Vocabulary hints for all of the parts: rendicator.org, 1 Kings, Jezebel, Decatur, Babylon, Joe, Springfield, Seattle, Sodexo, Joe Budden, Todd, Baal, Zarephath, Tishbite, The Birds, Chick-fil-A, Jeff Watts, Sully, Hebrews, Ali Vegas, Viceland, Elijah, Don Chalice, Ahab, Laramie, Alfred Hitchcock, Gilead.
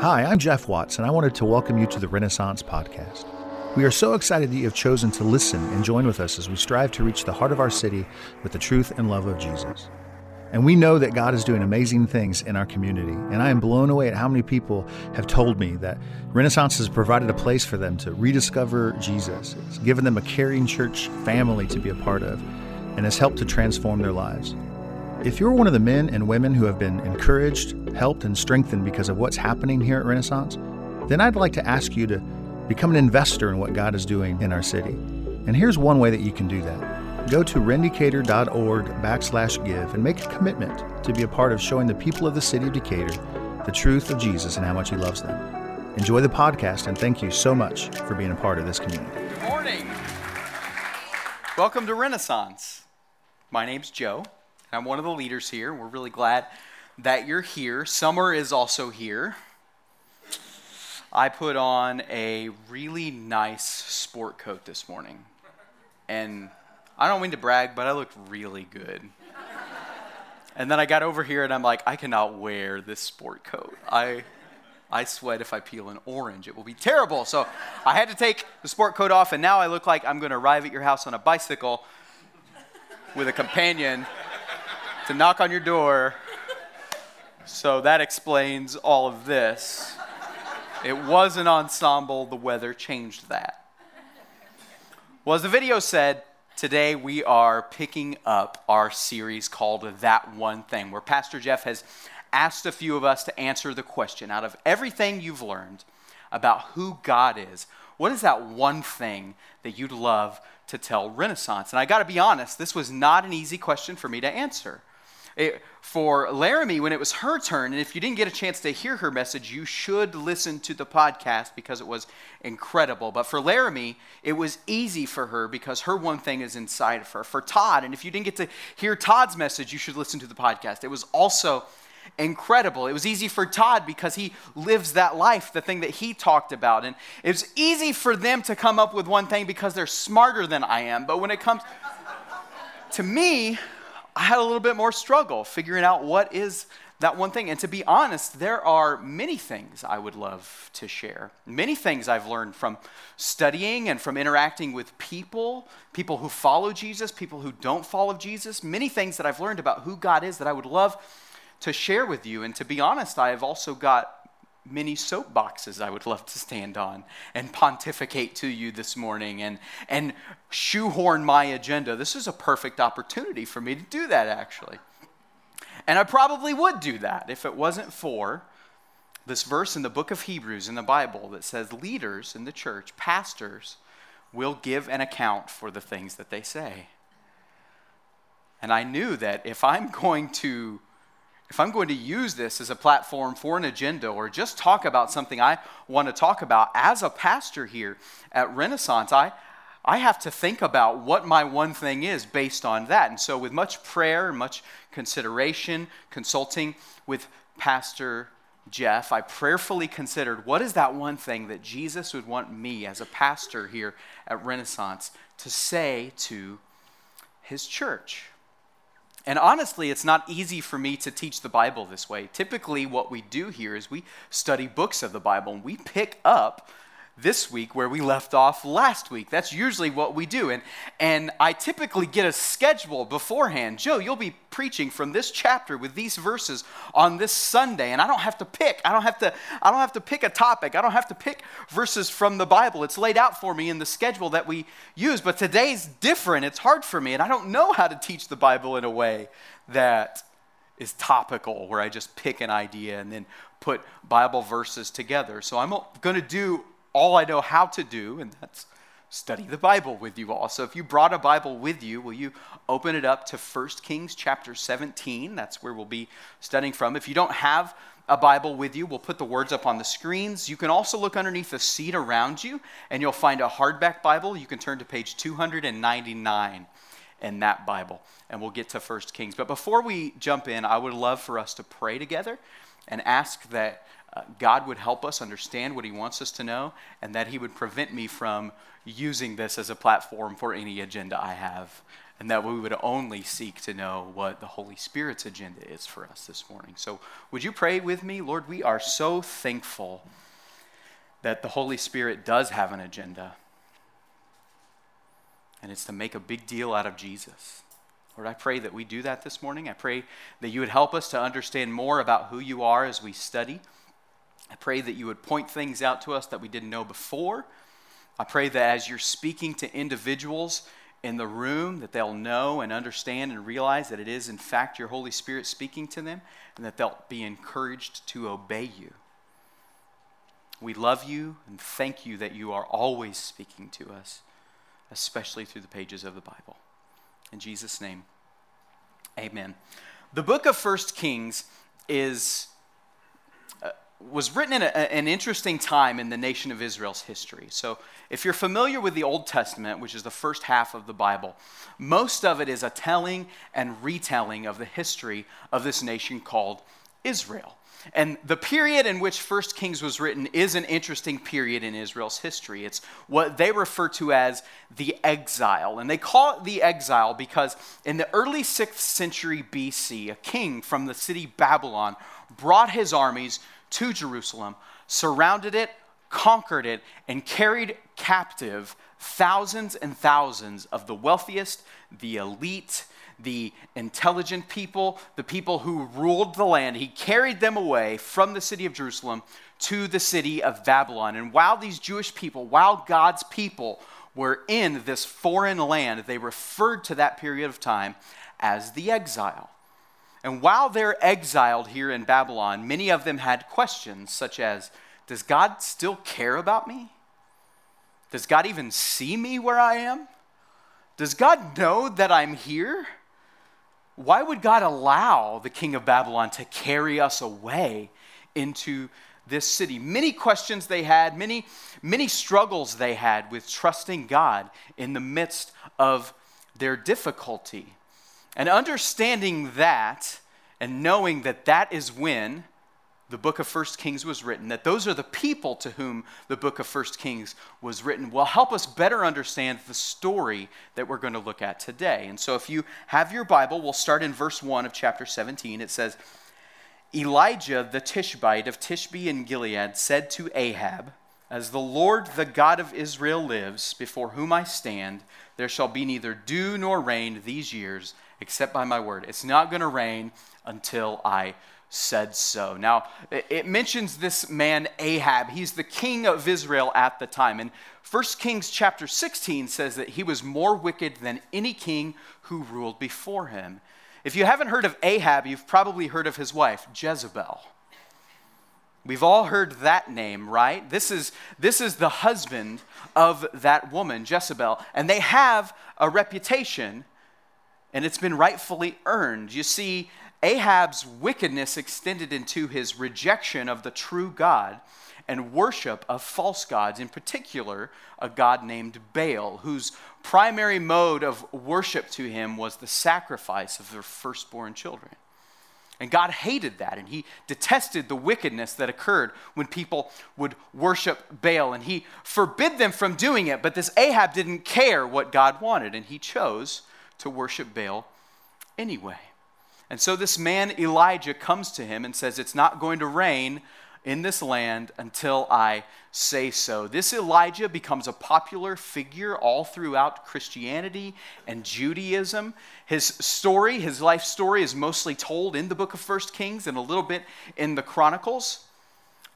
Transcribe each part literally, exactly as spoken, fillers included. Hi, I'm Jeff Watts, and I wanted to welcome you to the Renaissance Podcast. We are so excited that you have chosen to listen and join with us as we strive to reach the heart of our city with the truth and love of Jesus. And we know that God is doing amazing things in our community, and I am blown away at how many people have told me that Renaissance has provided a place for them to rediscover Jesus. It's given them a caring church family to be a part of, and has helped to transform their lives. If you're one of the men and women who have been encouraged, helped, and strengthened because of what's happening here at Renaissance, then I'd like to ask you to become an investor in what God is doing in our city. And here's one way that you can do that. Go to rendicator.org backslash give and make a commitment to be a part of showing the people of the city of Decatur the truth of Jesus and how much he loves them. Enjoy the podcast, and thank you so much for being a part of this community. Good morning. Welcome to Renaissance. My name's Joe. I'm one of the leaders here. We're really glad that you're here. Summer is also here. I put on a really nice sport coat this morning. And I don't mean to brag, but I looked really good. And then I got over here and I'm like, I cannot wear this sport coat. I I sweat if I peel an orange. It will be terrible. So I had to take the sport coat off, and now I look like I'm going to arrive at your house on a bicycle with a companion to knock on your door. So that explains all of this. It was an ensemble. The weather changed that. Well, as the video said, today we are picking up our series called That One Thing, where Pastor Jeff has asked a few of us to answer the question, out of everything you've learned about who God is, what is that one thing that you'd love to tell Renaissance? And I got to be honest, this was not an easy question for me to answer. It, for Laramie, when it was her turn, and if you didn't get a chance to hear her message, you should listen to the podcast because it was incredible. But for Laramie, it was easy for her because her one thing is inside of her. For Todd, and if you didn't get to hear Todd's message, you should listen to the podcast. It was also incredible. It was easy for Todd because he lives that life, the thing that he talked about. And it was easy for them to come up with one thing because they're smarter than I am. But when it comes to me, I had a little bit more struggle figuring out what is that one thing. And to be honest, there are many things I would love to share. Many things I've learned from studying and from interacting with people, people who follow Jesus, people who don't follow Jesus. Many things that I've learned about who God is that I would love to share with you. And to be honest, I have also got many soapboxes I would love to stand on and pontificate to you this morning and and shoehorn my agenda. This is a perfect opportunity for me to do that, actually. And I probably would do that if it wasn't for this verse in the book of Hebrews in the Bible that says leaders in the church, pastors, will give an account for the things that they say. And I knew that if I'm going to If I'm going to use this as a platform for an agenda or just talk about something I want to talk about as a pastor here at Renaissance, I, I have to think about what my one thing is based on that. And so with much prayer, much consideration, consulting with Pastor Jeff, I prayerfully considered what is that one thing that Jesus would want me as a pastor here at Renaissance to say to his church. And honestly, it's not easy for me to teach the Bible this way. Typically, what we do here is we study books of the Bible, and we pick up this week where we left off last week. That's usually what we do. And and I typically get a schedule beforehand. Joe, you'll be preaching from this chapter with these verses on this Sunday, and I don't have to pick. I don't have to I don't have to pick a topic. I don't have to pick verses from the Bible. It's laid out for me in the schedule that we use, but today's different. It's hard for me, and I don't know how to teach the Bible in a way that is topical, where I just pick an idea and then put Bible verses together. So I'm going to do all I know how to do, and that's study the Bible with you all. So if you brought a Bible with you, will you open it up to First Kings chapter seventeen? That's where we'll be studying from. If you don't have a Bible with you, we'll put the words up on the screens. You can also look underneath the seat around you, and you'll find a hardback Bible. You can turn to page two ninety-nine in that Bible, and we'll get to First Kings. But before we jump in, I would love for us to pray together and ask that God would help us understand what he wants us to know, and that he would prevent me from using this as a platform for any agenda I have and that we would only seek to know what the Holy Spirit's agenda is for us this morning. So would you pray with me? Lord, we are so thankful that the Holy Spirit does have an agenda, and it's to make a big deal out of Jesus. Lord, I pray that we do that this morning. I pray that you would help us to understand more about who you are as we study. I pray that you would point things out to us that we didn't know before. I pray that as you're speaking to individuals in the room, that they'll know and understand and realize that it is, in fact, your Holy Spirit speaking to them, and that they'll be encouraged to obey you. We love you and thank you that you are always speaking to us, especially through the pages of the Bible. In Jesus' name, amen. The book of First Kings is... was written in a, an interesting time in the nation of Israel's history. So if you're familiar with the Old Testament, which is the first half of the Bible, most of it is a telling and retelling of the history of this nation called Israel. And the period in which First Kings was written is an interesting period in Israel's history. It's what they refer to as the exile. And they call it the exile because in the early sixth century B C, a king from the city Babylon brought his armies to Jerusalem, surrounded it, conquered it, and carried captive thousands and thousands of the wealthiest, the elite, the intelligent people, the people who ruled the land. He carried them away from the city of Jerusalem to the city of Babylon. And while these Jewish people, while God's people were in this foreign land, they referred to that period of time as the exile. And while they're exiled here in Babylon, many of them had questions such as, does God still care about me? Does God even see me where I am? Does God know that I'm here? Why would God allow the king of Babylon to carry us away into this city? Many questions they had, many, many struggles they had with trusting God in the midst of their difficulty. And understanding that and knowing that that is when the book of First Kings was written, that those are the people to whom the book of First Kings was written, will help us better understand the story that we're going to look at today. And so if you have your Bible, we'll start in verse one of chapter seventeen. It says, Elijah the Tishbite of Tishbe in Gilead said to Ahab, as the Lord, the God of Israel lives, before whom I stand, there shall be neither dew nor rain these years, except by my word. It's not going to rain until I said so. Now, it mentions this man Ahab. He's the king of Israel at the time. And First Kings chapter sixteen says that he was more wicked than any king who ruled before him. If you haven't heard of Ahab, you've probably heard of his wife, Jezebel. We've all heard that name, right? This is this is the husband of that woman, Jezebel, and they have a reputation, and it's been rightfully earned. You see, Ahab's wickedness extended into his rejection of the true God and worship of false gods, in particular, a god named Baal, whose primary mode of worship to him was the sacrifice of their firstborn children. And God hated that, and he detested the wickedness that occurred when people would worship Baal, and he forbid them from doing it, but this Ahab didn't care what God wanted, and he chose to worship Baal anyway. And so this man Elijah comes to him and says, it's not going to rain in this land until I say so. This Elijah becomes a popular figure all throughout Christianity and Judaism. His story, his life story, is mostly told in the book of First Kings and a little bit in the Chronicles.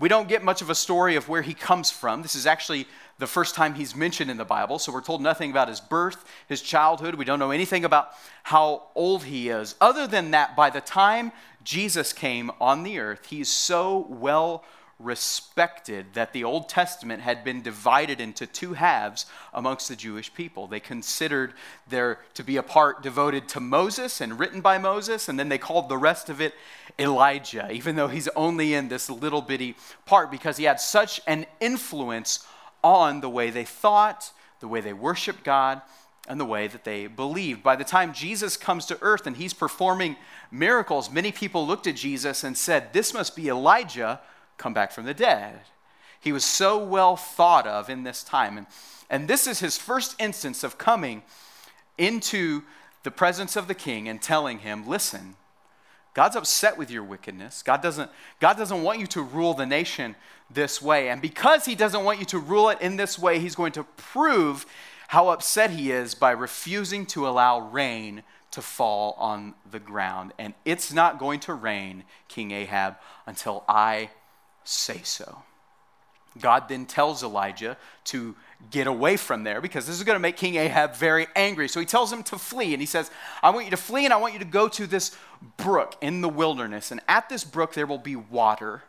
We don't get much of a story of where he comes from. This is actually the first time he's mentioned in the Bible, so we're told nothing about his birth, his childhood. We don't know anything about how old he is. Other than that, by the time Jesus came on the earth, he's so well respected that the Old Testament had been divided into two halves amongst the Jewish people. They considered there to be a part devoted to Moses and written by Moses, and then they called the rest of it Elijah, even though he's only in this little bitty part because he had such an influence on the way they thought, the way they worshiped God, and the way that they believed. By the time Jesus comes to earth and he's performing miracles, many people looked at Jesus and said, this must be Elijah come back from the dead. He was so well thought of in this time. And, and this is his first instance of coming into the presence of the king and telling him, listen, God's upset with your wickedness. God doesn't, God doesn't want you to rule the nation this way. And because he doesn't want you to rule it in this way, he's going to prove how upset he is by refusing to allow rain to fall on the ground. And it's not going to rain, King Ahab, until I say so. God then tells Elijah to get away from there because this is going to make King Ahab very angry. So he tells him to flee, and he says, I want you to flee, and I want you to go to this brook in the wilderness, and at this brook there will be water,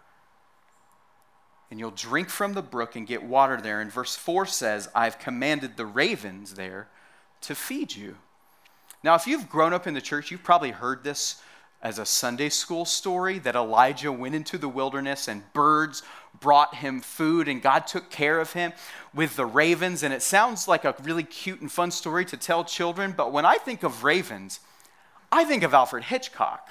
and you'll drink from the brook and get water there. And verse four says, I've commanded the ravens there to feed you. Now, if you've grown up in the church, you've probably heard this as a Sunday school story, that Elijah went into the wilderness and birds brought him food and God took care of him with the ravens. And it sounds like a really cute and fun story to tell children, but when I think of ravens, I think of Alfred Hitchcock.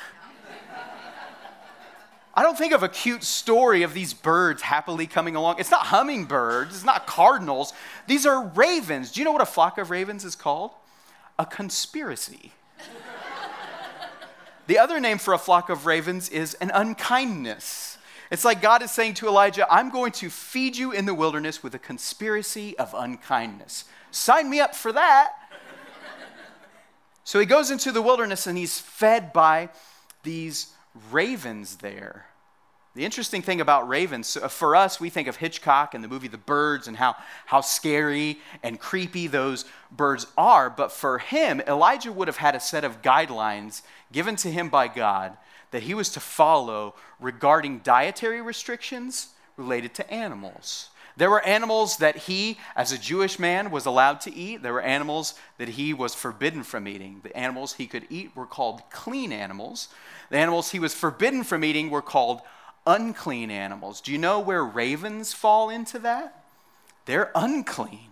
I don't think of a cute story of these birds happily coming along. It's not hummingbirds, it's not cardinals. These are ravens. Do you know what a flock of ravens is called? A conspiracy. The other name for a flock of ravens is an unkindness. It's like God is saying to Elijah, I'm going to feed you in the wilderness with a conspiracy of unkindness. Sign me up for that. So he goes into the wilderness and he's fed by these ravens there. The interesting thing about ravens, for us, we think of Hitchcock and the movie The Birds and how, how scary and creepy those birds are. But for him, Elijah would have had a set of guidelines given to him by God that he was to follow regarding dietary restrictions related to animals. There were animals that he, as a Jewish man, was allowed to eat. There were animals that he was forbidden from eating. The animals he could eat were called clean animals. The animals he was forbidden from eating were called unclean animals. Do you know where ravens fall into that? They're unclean.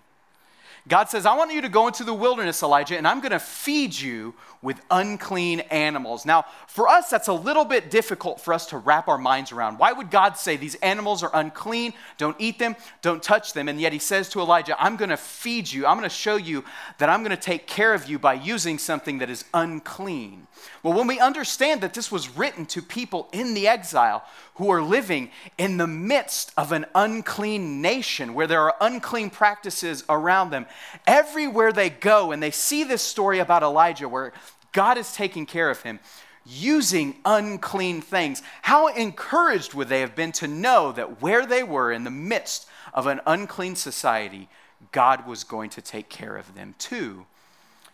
God says, I want you to go into the wilderness, Elijah, and I'm going to feed you with unclean animals. Now, for us, that's a little bit difficult for us to wrap our minds around. Why would God say these animals are unclean? Don't eat them. Don't touch them. And yet he says to Elijah, I'm going to feed you. I'm going to show you that I'm going to take care of you by using something that is unclean. Well, when we understand that this was written to people in the exile who are living in the midst of an unclean nation where there are unclean practices around them, everywhere they go and they see this story about Elijah where God is taking care of him using unclean things, how encouraged would they have been to know that where they were in the midst of an unclean society, God was going to take care of them too,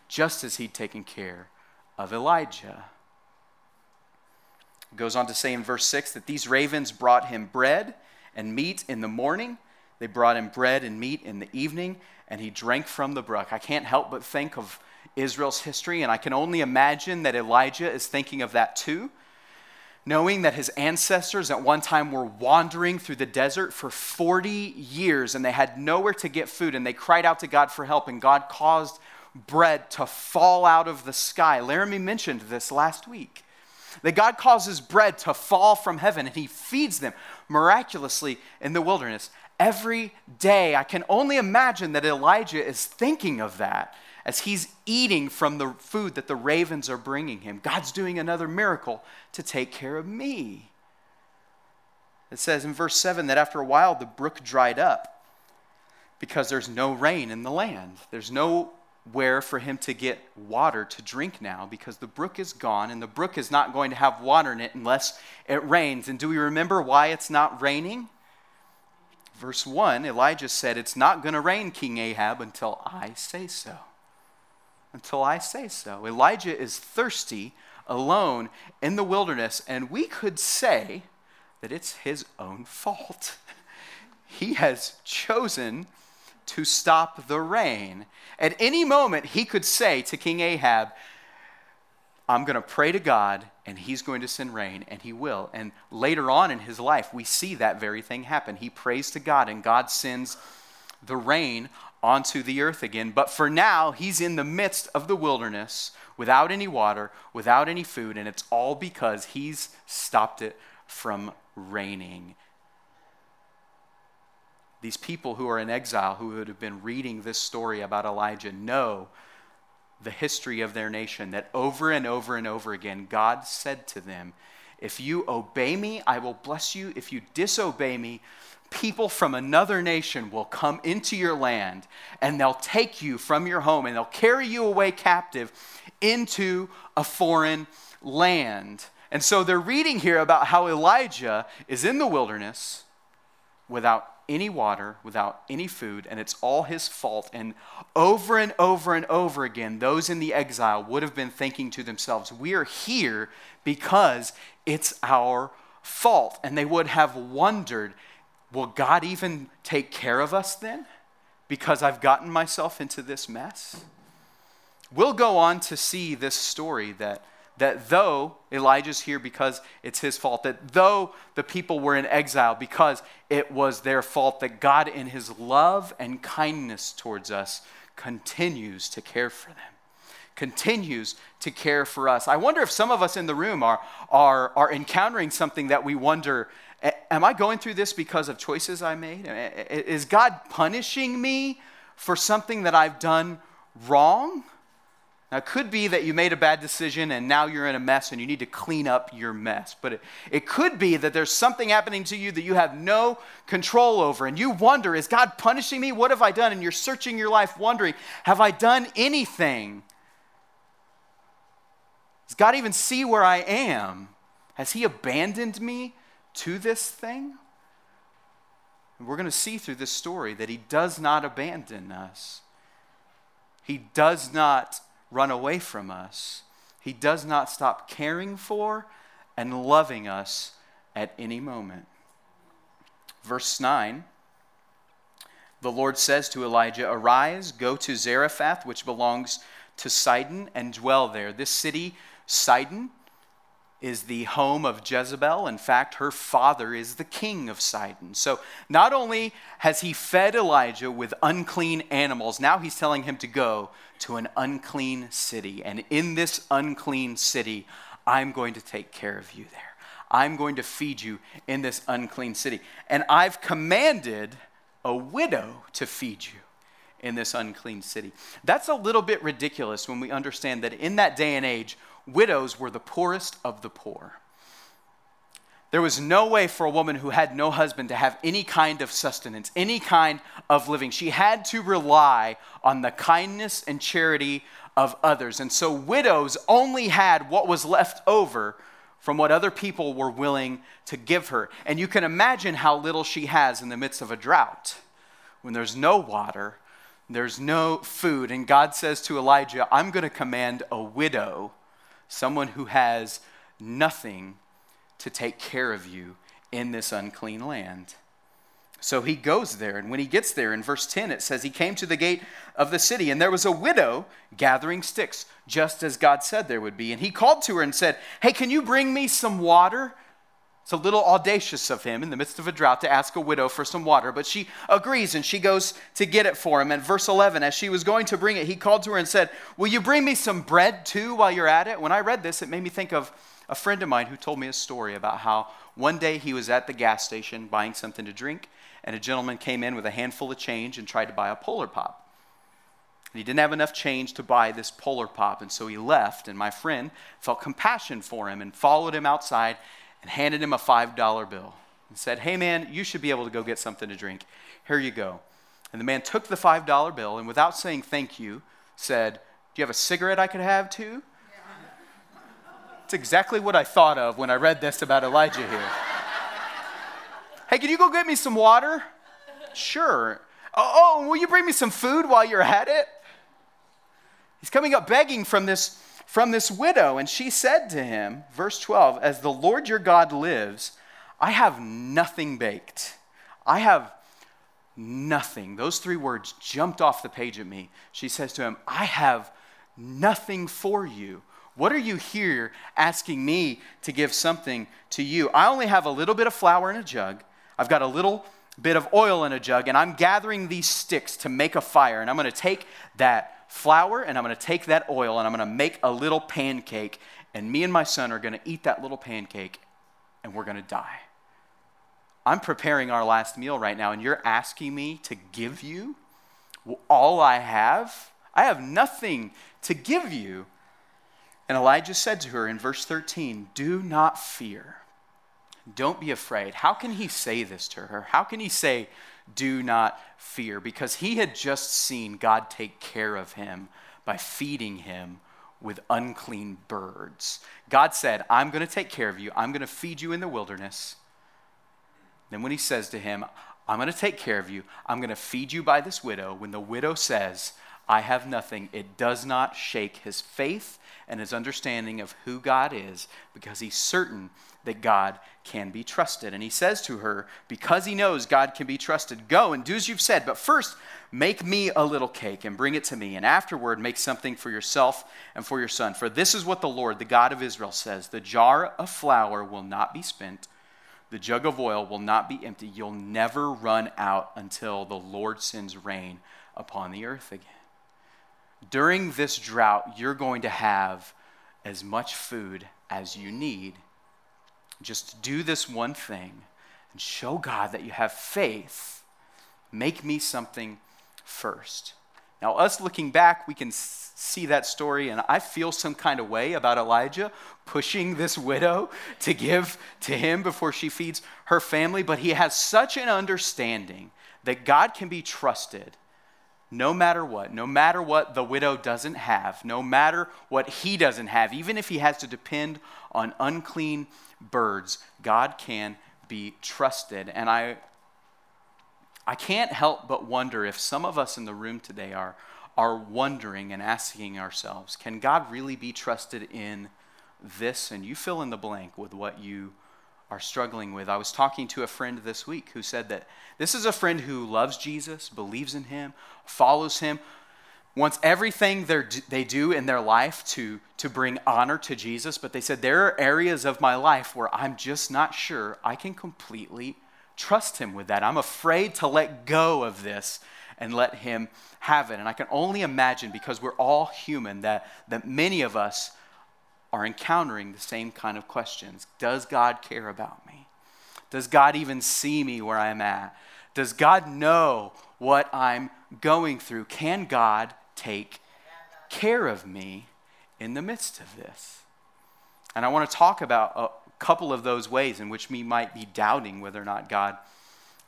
just as he'd taken care of Elijah. It goes on to say in verse six that these ravens brought him bread and meat in the morning. They brought him bread and meat in the evening, and he drank from the brook. I can't help but think of Israel's history, and I can only imagine that Elijah is thinking of that too, knowing that his ancestors at one time were wandering through the desert for forty years, and they had nowhere to get food, and they cried out to God for help, and God caused bread to fall out of the sky. Laramie mentioned this last week, that God causes bread to fall from heaven, and he feeds them miraculously in the wilderness every day. I can only imagine that Elijah is thinking of that as he's eating from the food that the ravens are bringing him. God's doing another miracle to take care of me. It says in verse seven that after a while the brook dried up because there's no rain in the land. There's nowhere for him to get water to drink now because the brook is gone, and the brook is not going to have water in it unless it rains. And do we remember why it's not raining? Verse one, Elijah said, it's not going to rain, King Ahab, until I say so. Until I say so. Elijah is thirsty, alone in the wilderness, and we could say that it's his own fault. He has chosen to stop the rain. At any moment, he could say to King Ahab, I'm going to pray to God, and he's going to send rain, and he will. And later on in his life, we see that very thing happen. He prays to God, and God sends the rain onto the earth again. But for now, he's in the midst of the wilderness without any water, without any food, and it's all because he's stopped it from raining. These people who are in exile, who would have been reading this story about Elijah, know the history of their nation, that over and over and over again, God said to them, if you obey me, I will bless you. If you disobey me, people from another nation will come into your land and they'll take you from your home and they'll carry you away captive into a foreign land. And so they're reading here about how Elijah is in the wilderness without any water, without any food, and it's all his fault. And over and over and over again, those in the exile would have been thinking to themselves, we are here because it's our fault. And they would have wondered, will God even take care of us then? Because I've gotten myself into this mess? We'll go on to see this story that that though Elijah's here because it's his fault, that though the people were in exile because it was their fault, that God in his love and kindness towards us continues to care for them, continues to care for us. I wonder if some of us in the room are, are, are encountering something that we wonder, am I going through this because of choices I made? Is God punishing me for something that I've done wrong? Now, it could be that you made a bad decision and now you're in a mess and you need to clean up your mess. But it, it could be that there's something happening to you that you have no control over. And you wonder, is God punishing me? What have I done? And you're searching your life wondering, have I done anything? Does God even see where I am? Has he abandoned me to this thing? And we're going to see through this story that he does not abandon us. He does not run away from us. He does not stop caring for and loving us at any moment. Verse nine, the Lord says to Elijah, arise, go to Zarephath, which belongs to Sidon, and dwell there. This city, Sidon, is the home of Jezebel. In fact, her father is the king of Sidon. So not only has he fed Elijah with unclean animals, now he's telling him to go to an unclean city. And in this unclean city, I'm going to take care of you there. I'm going to feed you in this unclean city. And I've commanded a widow to feed you in this unclean city. That's a little bit ridiculous when we understand that in that day and age, widows were the poorest of the poor. There was no way for a woman who had no husband to have any kind of sustenance, any kind of living. She had to rely on the kindness and charity of others. And so widows only had what was left over from what other people were willing to give her. And you can imagine how little she has in the midst of a drought. When there's no water, there's no food. And God says to Elijah, I'm going to command a widow, someone who has nothing, to take care of you in this unclean land. So he goes there, and when he gets there, in verse ten, it says, he came to the gate of the city, and there was a widow gathering sticks, just as God said there would be. And he called to her and said, hey, can you bring me some water? It's a little audacious of him in the midst of a drought to ask a widow for some water, but she agrees and she goes to get it for him. And verse eleven, as she was going to bring it, he called to her and said, will you bring me some bread too while you're at it? When I read this, it made me think of a friend of mine who told me a story about how one day he was at the gas station buying something to drink, and a gentleman came in with a handful of change and tried to buy a Polar Pop. And he didn't have enough change to buy this Polar Pop, and so he left, and my friend felt compassion for him and followed him outside and handed him a five dollar bill and said, hey man, you should be able to go get something to drink. Here you go. And the man took the five dollar bill and without saying thank you, said, do you have a cigarette I could have too? Yeah. It's exactly what I thought of when I read this about Elijah here. Hey, can you go get me some water? Sure. Oh, oh, will you bring me some food while you're at it? He's coming up begging from this From this widow, and she said to him, verse twelve, as the Lord your God lives, I have nothing baked. I have nothing. Those three words jumped off the page at me. She says to him, I have nothing for you. What are you here asking me to give something to you? I only have a little bit of flour in a jug. I've got a little bit of oil in a jug, and I'm gathering these sticks to make a fire, and I'm going to take that flour and I'm going to take that oil and I'm going to make a little pancake, and me and my son are going to eat that little pancake and we're going to die. I'm preparing our last meal right now, and you're asking me to give you all I have? I have nothing to give you. And Elijah said to her in verse thirteen, do not fear. Don't be afraid. How can he say this to her? How can he say, do not fear? Because he had just seen God take care of him by feeding him with unclean birds. God said, I'm going to take care of you. I'm going to feed you in the wilderness. Then when he says to him, I'm going to take care of you. I'm going to feed you by this widow. When the widow says, I have nothing, it does not shake his faith and his understanding of who God is, because he's certain that God can be trusted. And he says to her, because he knows God can be trusted, go and do as you've said, but first make me a little cake and bring it to me, and afterward make something for yourself and for your son. For this is what the Lord, the God of Israel, says, the jar of flour will not be spent, the jug of oil will not be empty. You'll never run out until the Lord sends rain upon the earth again. During this drought, you're going to have as much food as you need. Just do this one thing and show God that you have faith. Make me something first. Now, us looking back, we can see that story, and I feel some kind of way about Elijah pushing this widow to give to him before she feeds her family, but he has such an understanding that God can be trusted. No matter what, no matter what the widow doesn't have, no matter what he doesn't have, even if he has to depend on unclean birds, God can be trusted. And I I can't help but wonder if some of us in the room today are, are wondering and asking ourselves, can God really be trusted in this? And you fill in the blank with what you are struggling with. I was talking to a friend this week who said that this is a friend who loves Jesus, believes in him, follows him, wants everything they do in their life to, to bring honor to Jesus, but they said there are areas of my life where I'm just not sure I can completely trust him with that. I'm afraid to let go of this and let him have it. And I can only imagine, because we're all human, that, that many of us are encountering the same kind of questions. Does God care about me? Does God even see me where I'm at? Does God know what I'm going through? Can God take care of me in the midst of this? And I want to talk about a couple of those ways in which we might be doubting whether or not God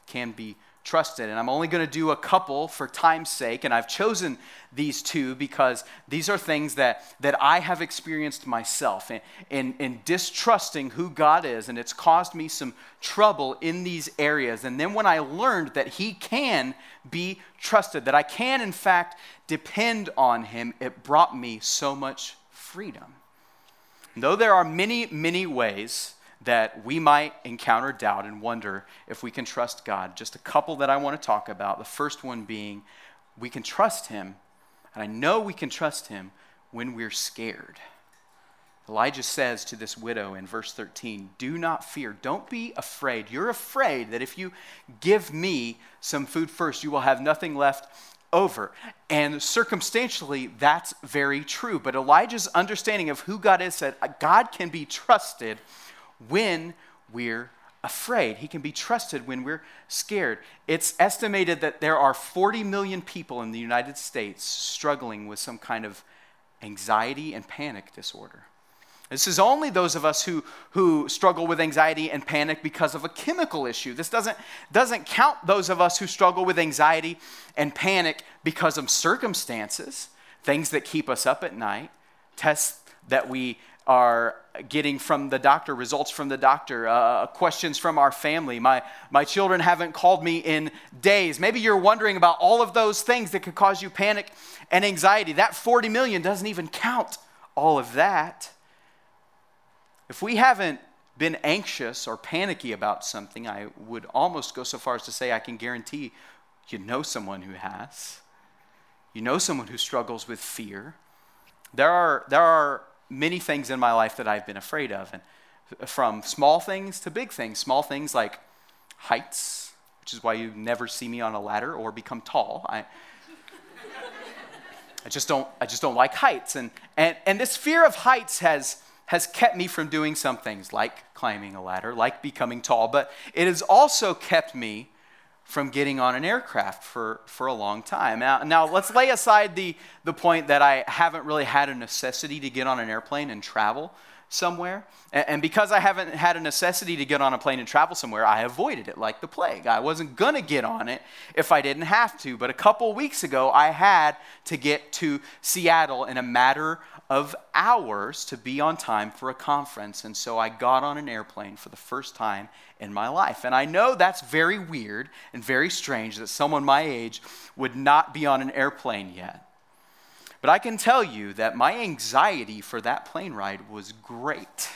can be trusted. And I'm only going to do a couple for time's sake, and I've chosen these two because these are things that, that I have experienced myself in, in, in distrusting who God is, and it's caused me some trouble in these areas. And then when I learned that he can be trusted, that I can in fact depend on him, it brought me so much freedom. And though there are many, many ways that we might encounter doubt and wonder if we can trust God, just a couple that I want to talk about. The first one being, we can trust him, and I know we can trust him when we're scared. Elijah says to this widow in verse thirteen, do not fear, don't be afraid. You're afraid that if you give me some food first, you will have nothing left over. And circumstantially, that's very true. But Elijah's understanding of who God is said, God can be trusted when we're afraid. He can be trusted when we're scared. It's estimated that there are forty million people in the United States struggling with some kind of anxiety and panic disorder. This is only those of us who, who struggle with anxiety and panic because of a chemical issue. This doesn't, doesn't count those of us who struggle with anxiety and panic because of circumstances, things that keep us up at night, tests that we are getting from the doctor, results from the doctor, uh, questions from our family. My my children haven't called me in days. Maybe you're wondering about all of those things that could cause you panic and anxiety. That forty million doesn't even count all of that. If we haven't been anxious or panicky about something, I would almost go so far as to say I can guarantee you know someone who has. You know someone who struggles with fear. There are there are many things in my life that I've been afraid of, and from small things to big things. Small things like heights, which is why you never see me on a ladder or become tall. I, I just don't. I just don't like heights, and and and this fear of heights has has kept me from doing some things like climbing a ladder, like becoming tall. But it has also kept me from getting on an aircraft for, for a long time. Now, now let's lay aside the, the point that I haven't really had a necessity to get on an airplane and travel somewhere. And, and because I haven't had a necessity to get on a plane and travel somewhere, I avoided it like the plague. I wasn't gonna get on it if I didn't have to. But a couple weeks ago, I had to get to Seattle in a matter of hours to be on time for a conference. And so I got on an airplane for the first time in my life. And I know that's very weird and very strange that someone my age would not be on an airplane yet. But I can tell you that my anxiety for that plane ride was great.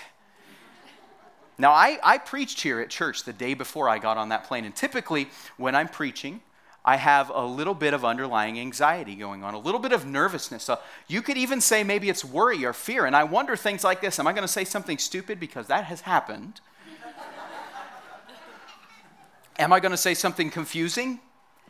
Now, I, I preached here at church the day before I got on that plane. And typically, when I'm preaching, I have a little bit of underlying anxiety going on, a little bit of nervousness. So you could even say maybe it's worry or fear. And I wonder things like this. Am I going to say something stupid? Because that has happened. Am I going to say something confusing?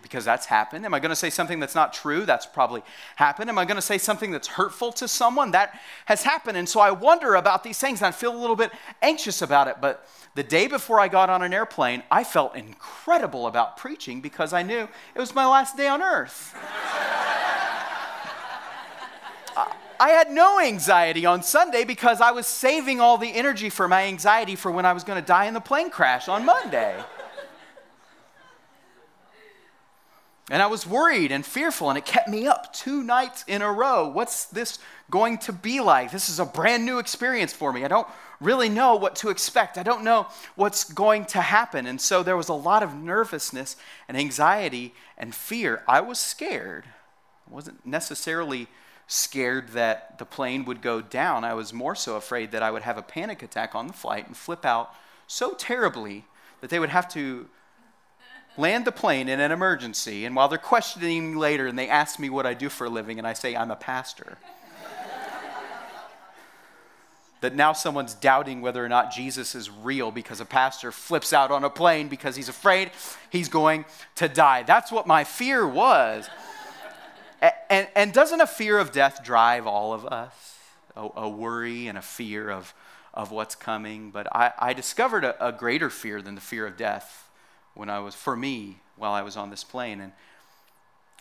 Because that's happened. Am I going to say something that's not true? That's probably happened. Am I going to say something that's hurtful to someone? That has happened. And so I wonder about these things, and I feel a little bit anxious about it. But the day before I got on an airplane, I felt incredible about preaching because I knew it was my last day on earth. I had no anxiety on Sunday because I was saving all the energy for my anxiety for when I was going to die in the plane crash on Monday. And I was worried and fearful, and it kept me up two nights in a row. What's this going to be like? This is a brand new experience for me. I don't really know what to expect. I don't know what's going to happen. And so there was a lot of nervousness and anxiety and fear. I was scared. I wasn't necessarily scared that the plane would go down. I was more so afraid that I would have a panic attack on the flight and flip out so terribly that they would have to land the plane in an emergency, and while they're questioning me later and they ask me what I do for a living, and I say, I'm a pastor. That now someone's doubting whether or not Jesus is real because a pastor flips out on a plane because he's afraid he's going to die. That's what my fear was. and, and, and doesn't a fear of death drive all of us? A, a worry and a fear of, of what's coming. But I, I discovered a, a greater fear than the fear of death when I was, for me, while I was on this plane. And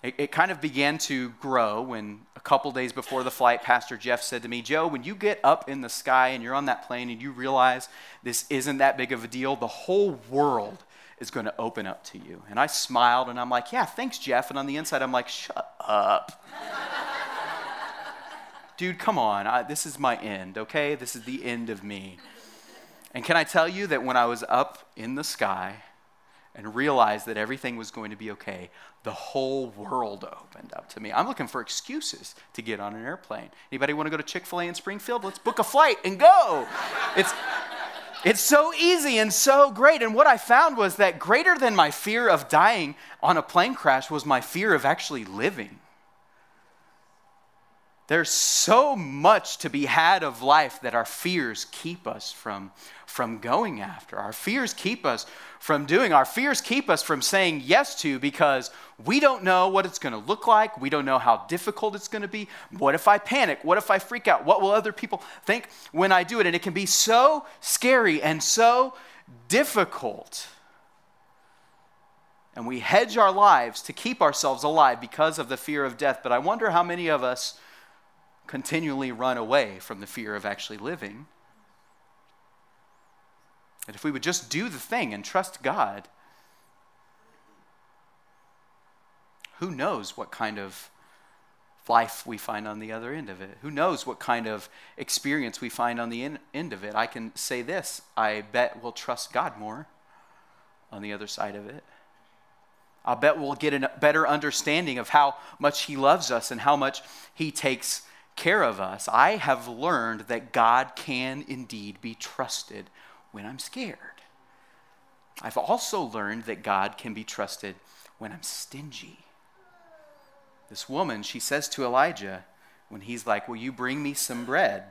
it, it kind of began to grow when a couple days before the flight, Pastor Jeff said to me, Joe, when you get up in the sky and you're on that plane and you realize this isn't that big of a deal, the whole world is going to open up to you. And I smiled and I'm like, yeah, thanks, Jeff. And on the inside, I'm like, shut up. Dude, come on. I, this is my end, okay? This is the end of me. And can I tell you that when I was up in the sky and realized that everything was going to be okay, the whole world opened up to me. I'm looking for excuses to get on an airplane. Anybody want to go to Chick-fil-A in Springfield? Let's book a flight and go. It's it's so easy and so great. And what I found was that greater than my fear of dying on a plane crash was my fear of actually living. There's so much to be had of life that our fears keep us from, from going after. Our fears keep us from doing. Our fears keep us from saying yes to, because we don't know what it's going to look like. We don't know how difficult it's going to be. What if I panic? What if I freak out? What will other people think when I do it? And it can be so scary and so difficult. And we hedge our lives to keep ourselves alive because of the fear of death. But I wonder how many of us continually run away from the fear of actually living. And if we would just do the thing and trust God, who knows what kind of life we find on the other end of it? Who knows what kind of experience we find on the in- end of it? I can say this, I bet we'll trust God more on the other side of it. I bet we'll get a better understanding of how much He loves us and how much He takes care of us. I have learned that God can indeed be trusted when I'm scared. I've also learned that God can be trusted when I'm stingy. This woman, she says to Elijah, when he's like, will you bring me some bread?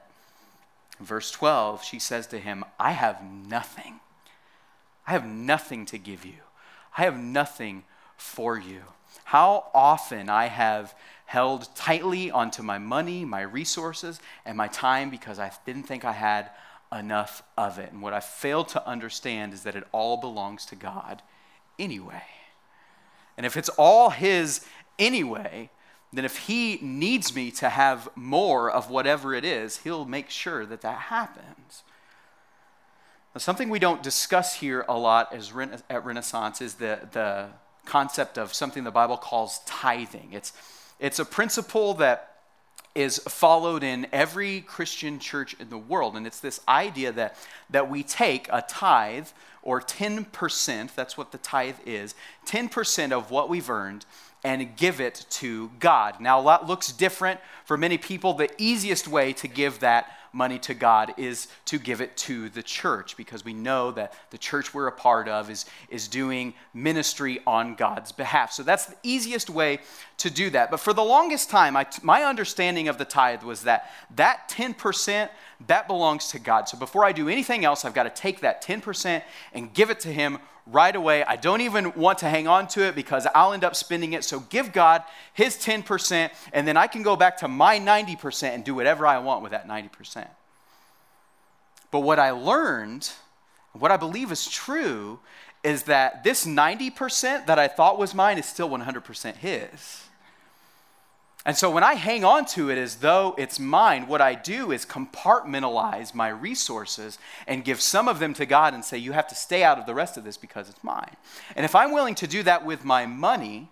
In verse twelve, she says to him, I have nothing. I have nothing to give you. I have nothing for you. How often I have held tightly onto my money, my resources, and my time because I didn't think I had enough of it. And what I failed to understand is that it all belongs to God anyway. And if it's all his anyway, then if he needs me to have more of whatever it is, he'll make sure that that happens. Now, something we don't discuss here a lot as Rena- at Renaissance is the, the concept of something the Bible calls tithing. It's, it's a principle that is followed in every Christian church in the world, and it's this idea that, that we take a tithe, or ten percent, that's what the tithe is, ten percent of what we've earned, and give it to God. Now, that looks different for many people. The easiest way to give that money to God is to give it to the church, because we know that the church we're a part of is, is doing ministry on God's behalf. So that's the easiest way to do that. But for the longest time, I, my understanding of the tithe was that that ten percent, that belongs to God. So before I do anything else, I've got to take that ten percent and give it to him right away. I don't even want to hang on to it because I'll end up spending it. So give God his ten percent, and then I can go back to my ninety percent and do whatever I want with that ninety percent. But what I learned, what I believe is true, is that this ninety percent that I thought was mine is still one hundred percent his. And so when I hang on to it as though it's mine, what I do is compartmentalize my resources and give some of them to God and say, you have to stay out of the rest of this because it's mine. And if I'm willing to do that with my money,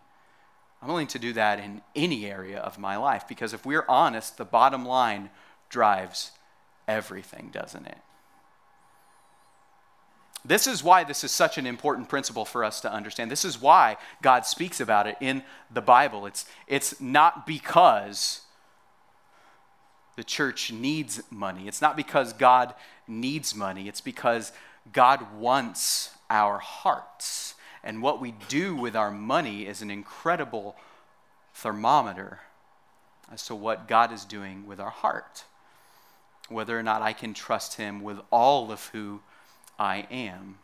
I'm willing to do that in any area of my life, because if we're honest, the bottom line drives everything, doesn't it? This is why this is such an important principle for us to understand. This is why God speaks about it in the Bible. It's, it's not because the church needs money. It's not because God needs money. It's because God wants our hearts. And what we do with our money is an incredible thermometer as to what God is doing with our heart, whether or not I can trust him with all of who I am.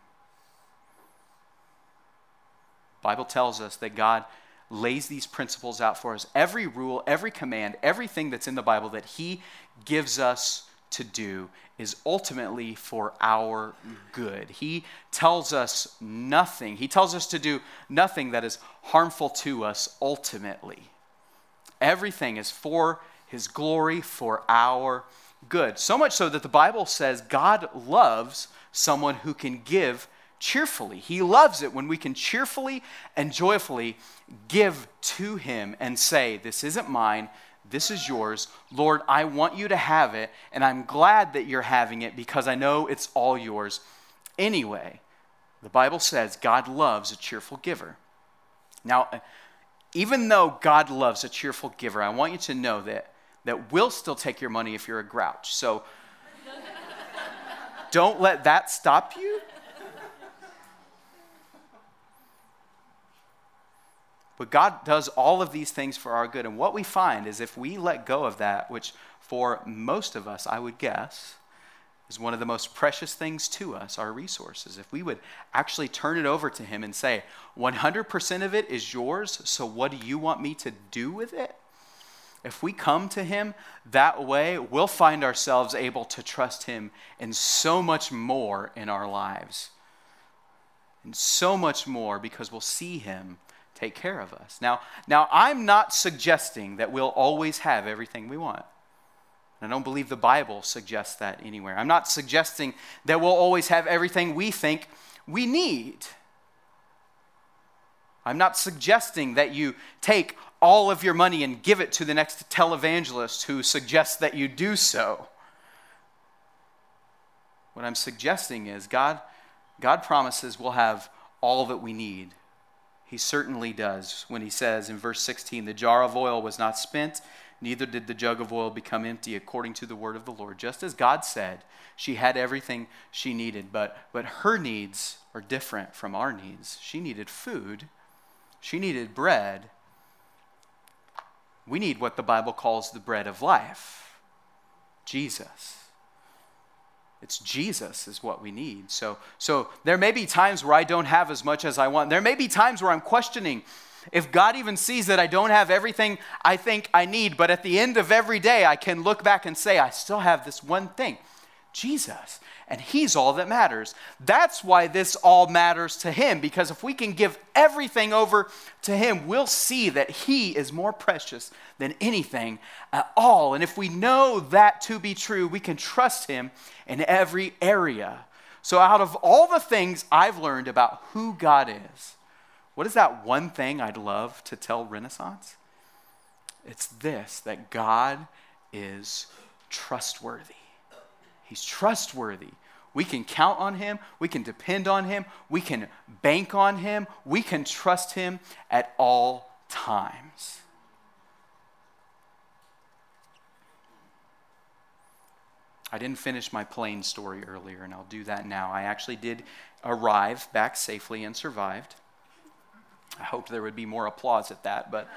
The Bible tells us that God lays these principles out for us. Every rule, every command, everything that's in the Bible that he gives us to do is ultimately for our good. He tells us nothing. He tells us to do nothing that is harmful to us ultimately. Everything is for his glory, for our good. So much so that the Bible says God loves someone who can give cheerfully. He loves it when we can cheerfully and joyfully give to him and say, this isn't mine, this is yours. Lord, I want you to have it, and I'm glad that you're having it because I know it's all yours anyway. The Bible says God loves a cheerful giver. Now, even though God loves a cheerful giver, I want you to know that that will still take your money if you're a grouch. So don't let that stop you. But God does all of these things for our good. And what we find is if we let go of that, which for most of us, I would guess, is one of the most precious things to us, our resources. If we would actually turn it over to him and say, one hundred percent of it is yours, so what do you want me to do with it? If we come to him that way, we'll find ourselves able to trust him in so much more in our lives. And so much more, because we'll see him take care of us. Now, now I'm not suggesting that we'll always have everything we want. I don't believe the Bible suggests that anywhere. I'm not suggesting that we'll always have everything we think we need. I'm not suggesting that you take all of your money and give it to the next televangelist who suggests that you do so. What I'm suggesting is God, God promises we'll have all that we need. He certainly does when he says in verse sixteen, the jar of oil was not spent, neither did the jug of oil become empty, according to the word of the Lord. Just as God said, she had everything she needed, but, but her needs are different from our needs. She needed food. She needed bread. We need what the Bible calls the bread of life, Jesus. It's Jesus is what we need. So, so there may be times where I don't have as much as I want. There may be times where I'm questioning if God even sees that I don't have everything I think I need, but at the end of every day, I can look back and say, I still have this one thing, Jesus. and he's all that matters. That's why this all matters to him, because if we can give everything over to him, we'll see that he is more precious than anything at all. And if we know that to be true, we can trust him in every area. So out of all the things I've learned about who God is, what is that one thing I'd love to tell Renaissance? It's this, that God is trustworthy. He's trustworthy. We can count on him. We can depend on him. We can bank on him. We can trust him at all times. I didn't finish my plane story earlier, and I'll do that now. I actually did arrive back safely and survived. I hoped there would be more applause at that, but...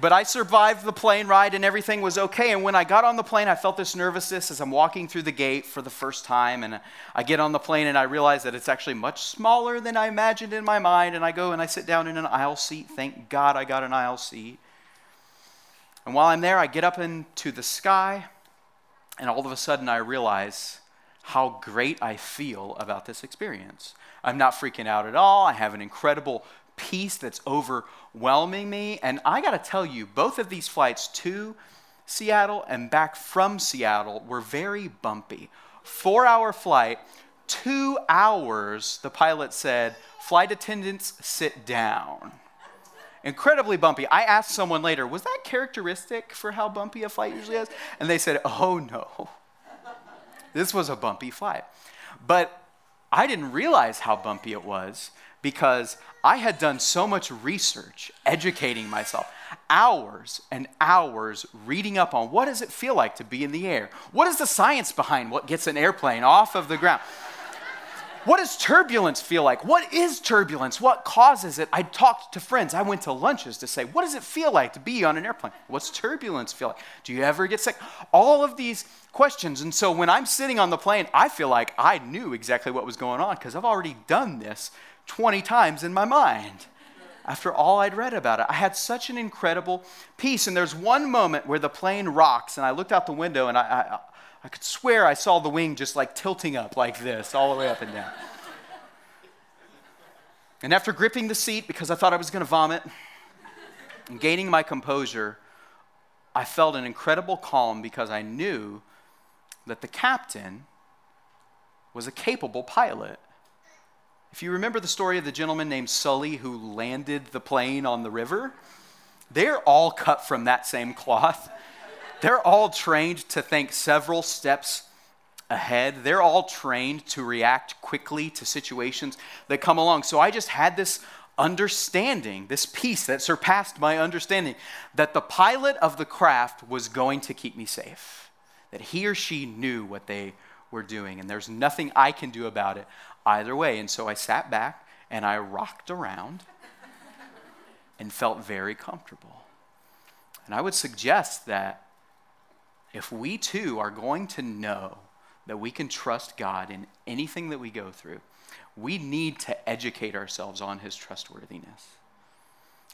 But I survived the plane ride and everything was okay. And when I got on the plane, I felt this nervousness as I'm walking through the gate for the first time. And I get on the plane and I realize that it's actually much smaller than I imagined in my mind. And I go and I sit down in an aisle seat. Thank God I got an aisle seat. And while I'm there, I get up into the sky. And all of a sudden, I realize how great I feel about this experience. I'm not freaking out at all. I have an incredible peace that's overwhelming me. And I got to tell you, both of these flights to Seattle and back from Seattle were very bumpy. Four-hour flight, two hours, the pilot said, "Flight attendants, sit down." Incredibly bumpy. I asked someone later, was that characteristic for how bumpy a flight usually is? And they said, oh no, this was a bumpy flight. But I didn't realize how bumpy it was, because I had done so much research, educating myself, hours and hours reading up on what does it feel like to be in the air? What is the science behind what gets an airplane off of the ground? What does turbulence feel like? What is turbulence? What causes it? I talked to friends. I went to lunches to say, what does it feel like to be on an airplane? What's turbulence feel like? Do you ever get sick? All of these questions. And so when I'm sitting on the plane, I feel like I knew exactly what was going on, because I've already done this twenty times in my mind after all I'd read about it. I had such an incredible peace. And there's one moment where the plane rocks, and I looked out the window, and I, I, I could swear I saw the wing just like tilting up like this, all the way up and down. And after gripping the seat, because I thought I was going to vomit, and gaining my composure, I felt an incredible calm, because I knew that the captain was a capable pilot. If you remember the story of the gentleman named Sully who landed the plane on the river, they're all cut from that same cloth. They're all trained to think several steps ahead. They're all trained to react quickly to situations that come along. So I just had this understanding, this peace that surpassed my understanding, that the pilot of the craft was going to keep me safe, that he or she knew what they were doing, and there's nothing I can do about it either way. And so I sat back and I rocked around and felt very comfortable. And I would suggest that if we too are going to know that we can trust God in anything that we go through, we need to educate ourselves on his trustworthiness.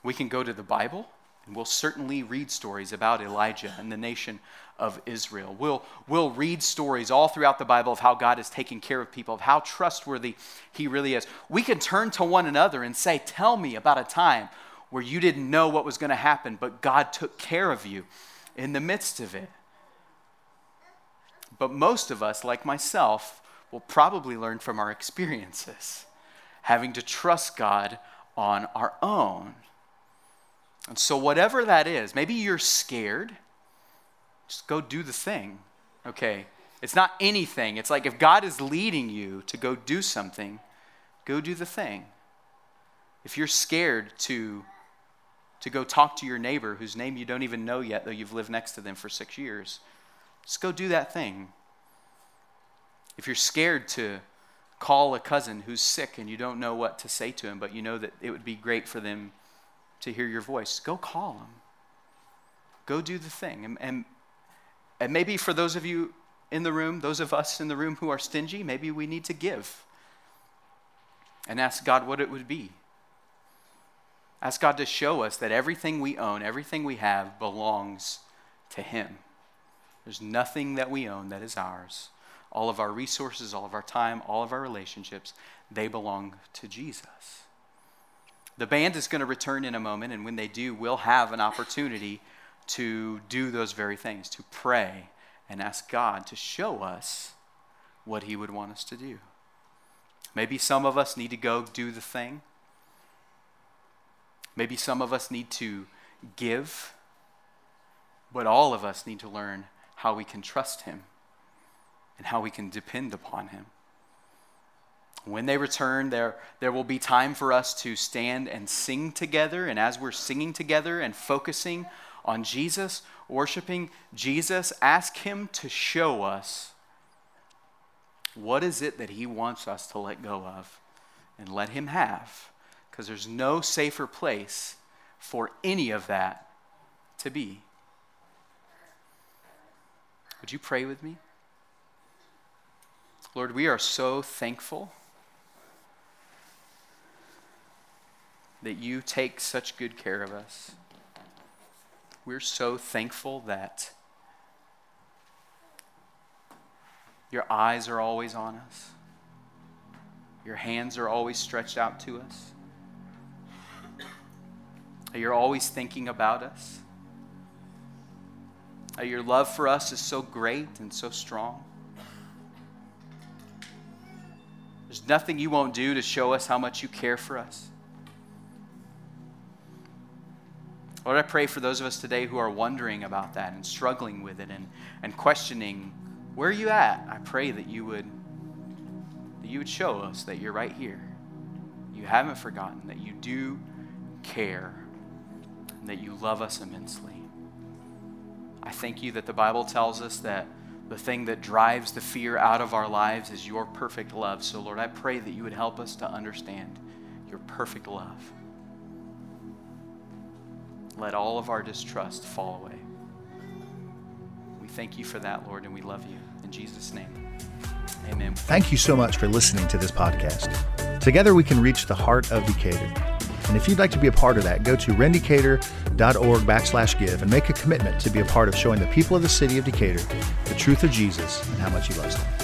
We can go to the Bible, and we'll certainly read stories about Elijah and the nation of Israel. We'll, we'll read stories all throughout the Bible of how God is taking care of people, of how trustworthy he really is. We can turn to one another and say, tell me about a time where you didn't know what was going to happen, but God took care of you in the midst of it. But most of us, like myself, will probably learn from our experiences, having to trust God on our own. And so whatever that is, maybe you're scared, just go do the thing, okay? It's not anything. It's like if God is leading you to go do something, go do the thing. If you're scared to, to go talk to your neighbor whose name you don't even know yet, though you've lived next to them for six years, just go do that thing. If you're scared to call a cousin who's sick and you don't know what to say to him, but you know that it would be great for them to hear your voice, go call them. Go do the thing. And, and, and maybe for those of you in the room, those of us in the room who are stingy, maybe we need to give and ask God what it would be. Ask God to show us that everything we own, everything we have belongs to him. There's nothing that we own that is ours. all of our resources, all of our time, all of our relationships, they belong to Jesus. The band is going to return in a moment, and when they do, we'll have an opportunity to do those very things, to pray and ask God to show us what he would want us to do. Maybe some of us need to go do the thing. Maybe some of us need to give, but all of us need to learn how we can trust him and how we can depend upon him. When they return, there, there will be time for us to stand and sing together. And as we're singing together and focusing on Jesus, worshiping Jesus, ask him to show us what is it that he wants us to let go of and let him have. Because there's no safer place for any of that to be. Would you pray with me? Lord, we are so thankful that you take such good care of us. We're so thankful that your eyes are always on us. Your hands are always stretched out to us. You're always thinking about us. Your love for us is so great and so strong. There's nothing you won't do to show us how much you care for us. Lord, I pray for those of us today who are wondering about that and struggling with it and, and questioning, where are you at? I pray that you would that you would show us that you're right here. You haven't forgotten, that you do care, and that you love us immensely. I thank you that the Bible tells us that the thing that drives the fear out of our lives is your perfect love. So Lord, I pray that you would help us to understand your perfect love. Let all of our distrust fall away. We thank you for that, Lord, and we love you. In Jesus' name, amen. Thank you so much for listening to this podcast. Together we can reach the heart of Decatur. And if you'd like to be a part of that, go to rendicator.org backslash give and make a commitment to be a part of showing the people of the city of Decatur the truth of Jesus and how much he loves them.